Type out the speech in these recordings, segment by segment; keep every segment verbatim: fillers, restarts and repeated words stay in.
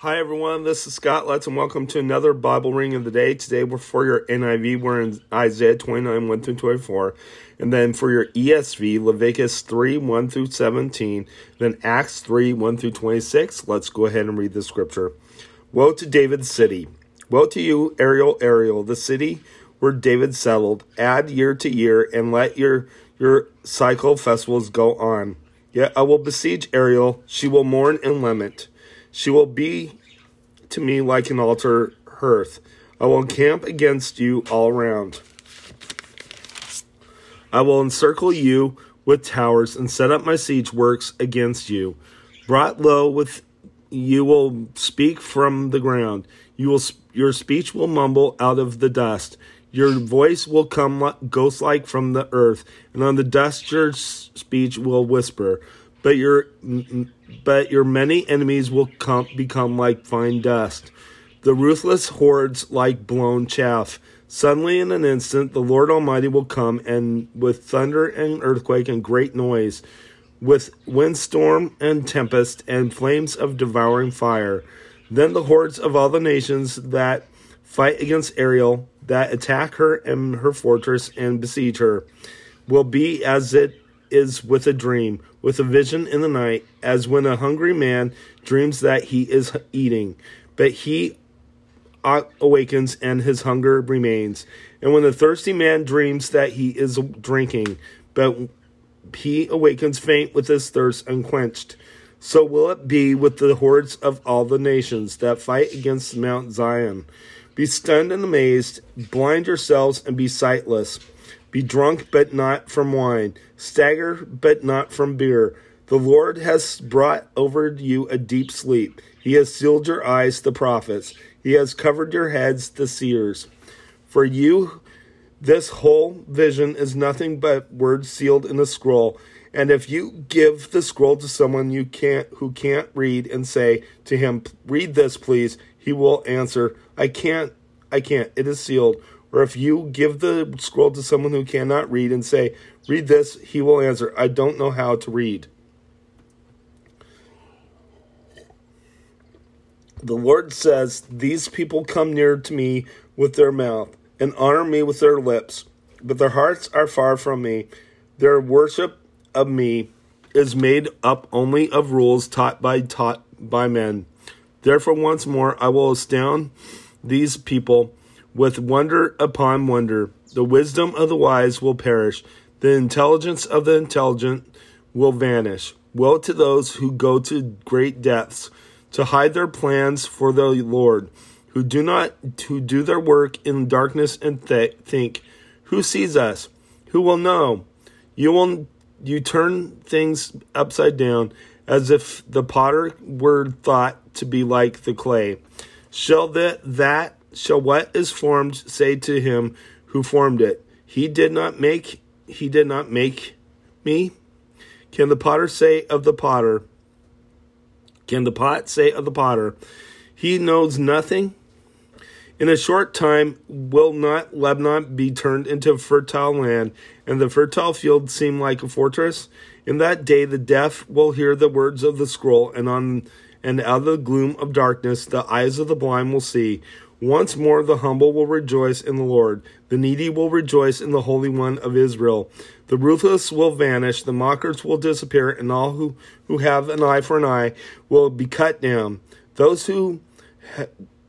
Hi everyone, this is Scott Letts and welcome to another Bible Ring of the Day. Today we're for your N I V, we're in Isaiah twenty-nine, one through twenty-four. And then for your E S V, Leviticus three, one through seventeen. Then Acts three, one through twenty-six. Let's go ahead and read the scripture. Woe to David's city. Woe to you, Ariel, Ariel, the city where David settled. Add year to year and let your, your cycle festivals go on. Yet I will besiege Ariel, she will mourn and lament. She will be to me like an altar hearth. I will encamp against you all round. I will encircle you with towers and set up my siege works against you. Brought low, with you will speak from the ground. You will your speech will mumble out of the dust. Your voice will come ghost-like from the earth, and on the dust your speech will whisper. But your but your many enemies will come, become like fine dust, the ruthless hordes like blown chaff. Suddenly in an instant the Lord Almighty will come, and with thunder and earthquake and great noise, with windstorm and tempest and flames of devouring fire. Then the hordes of all the nations that fight against Ariel, that attack her and her fortress and besiege her, will be as it is with a dream, with a vision in the night, as when a hungry man dreams that he is eating, but he awakens and his hunger remains. And when a thirsty man dreams that he is drinking, but he awakens faint with his thirst unquenched. So will it be with the hordes of all the nations that fight against Mount Zion. Be stunned and amazed, blind yourselves and be sightless. Be drunk, but not from wine. Stagger, but not from beer. The Lord has brought over you a deep sleep. He has sealed your eyes, the prophets. He has covered your heads, the seers. For you, this whole vision is nothing but words sealed in a scroll. And if you give the scroll to someone you can't, who can't read, and say to him, "Read this, please," he will answer, "I can't. I can't. It is sealed." Or if you give the scroll to someone who cannot read and say, "Read this," he will answer, "I don't know how to read." The Lord says, "These people come near to me with their mouth and honor me with their lips, but their hearts are far from me. Their worship of me is made up only of rules taught by taught by men. Therefore, once more, I will astound these people with wonder upon wonder. The wisdom of the wise will perish. The intelligence of the intelligent will vanish. Woe to those who go to great depths to hide their plans for the Lord, who do not who do their work in darkness and th- think, who sees us? Who will know? You will you turn things upside down, as if the potter were thought to be like the clay. Shall that that Shall what is formed say to him who formed it, He did not make, he did not make me? Can the potter say of the potter, can the pot say of the potter, he knows nothing? In a short time will not Lebanon be turned into a fertile land, and the fertile field seem like a fortress? In that day the deaf will hear the words of the scroll, and on and out of the gloom of darkness the eyes of the blind will see. Once more the humble will rejoice in the Lord. The needy will rejoice in the Holy One of Israel. The ruthless will vanish. The mockers will disappear. And all who, who have an eye for an eye will be cut down. Those who,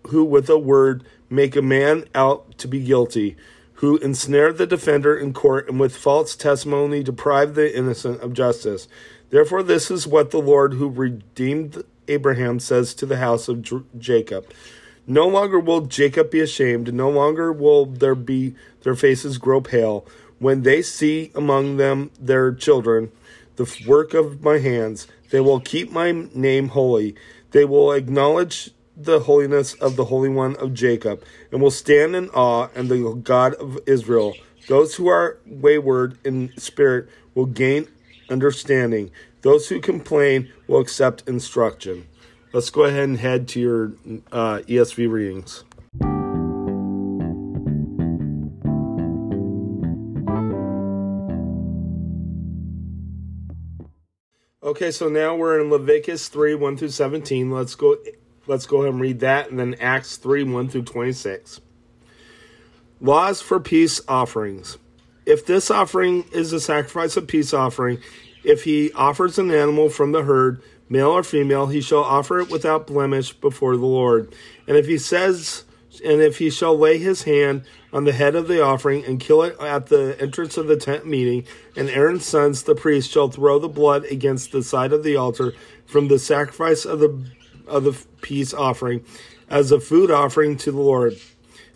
who with a word make a man out to be guilty, who ensnare the defender in court, and with false testimony deprive the innocent of justice. Therefore this is what the Lord who redeemed Abraham says to the house of Jacob. No longer will Jacob be ashamed, no longer will there be their faces grow pale, when they see among them their children, the work of my hands. They will keep my name holy. They will acknowledge the holiness of the Holy One of Jacob, and will stand in awe and the God of Israel. Those who are wayward in spirit will gain understanding. Those who complain will accept instruction. Let's go ahead and head to your uh, E S V readings. Okay, so now we're in Leviticus three, one through seventeen. Let's go Let's go ahead and read that, and then Acts three, one through twenty-six. Laws for peace offerings. If this offering is a sacrifice of peace offering, if he offers an animal from the herd, male or female, he shall offer it without blemish before the Lord. And if he says, and if he shall lay his hand on the head of the offering and kill it at the entrance of the tent meeting, and Aaron's sons, the priests, shall throw the blood against the side of the altar from the sacrifice of the of the peace offering as a food offering to the Lord.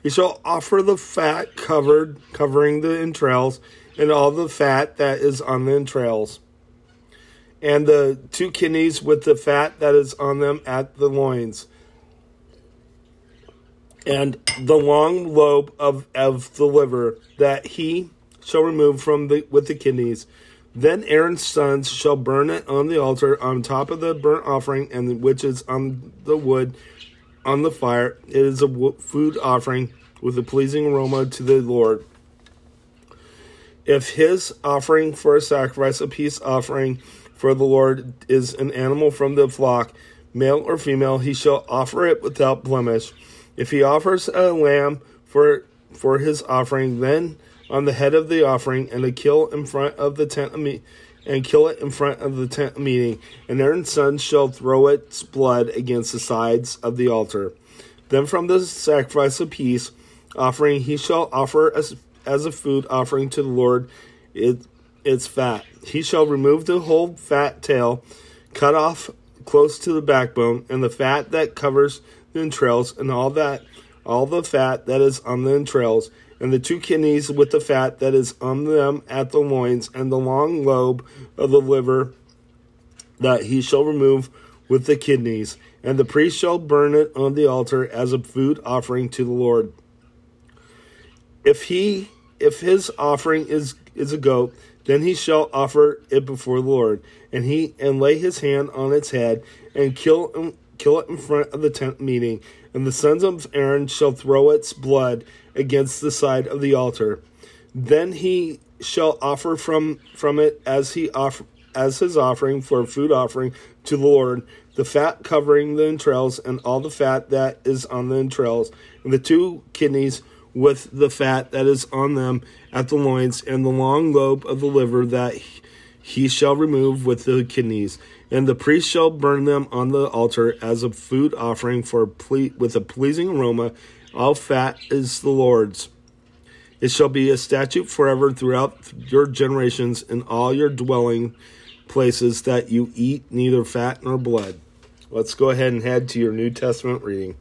He shall offer the fat covered, covering the entrails, and all the fat that is on the entrails, and the two kidneys with the fat that is on them at the loins, and the long lobe of, of the liver that he shall remove from the with the kidneys. Then Aaron's sons shall burn it on the altar on top of the burnt offering, and which is on the wood on the fire. It is a food offering with a pleasing aroma to the Lord. If his offering for a sacrifice, a peace offering for the Lord, is an animal from the flock, male or female, he shall offer it without blemish. If he offers a lamb for for his offering, then on the head of the offering, and a kill in front of the tent of me, and kill it in front of the tent meeting, and Aaron's sons shall throw its blood against the sides of the altar. Then from the sacrifice of peace offering, he shall offer as as a food offering to the Lord It, It's fat. He shall remove the whole fat tail, cut off close to the backbone, and the fat that covers the entrails, and all that, all the fat that is on the entrails, and the two kidneys with the fat that is on them at the loins, and the long lobe of the liver that he shall remove with the kidneys, and the priest shall burn it on the altar as a food offering to the Lord. If he, if his offering is is a goat, then he shall offer it before the Lord, and he and lay his hand on its head, and kill kill it in front of the tent meeting. And the sons of Aaron shall throw its blood against the side of the altar. Then he shall offer from from it as he offer, as his offering for a food offering to the Lord, the fat covering the entrails, and all the fat that is on the entrails, and the two kidneys with the fat that is on them at the loins, and the long lobe of the liver that he shall remove with the kidneys. And the priest shall burn them on the altar as a food offering for a ple- with a pleasing aroma. All fat is the Lord's. It shall be a statute forever throughout your generations in all your dwelling places that you eat neither fat nor blood. Let's go ahead and head to your New Testament reading.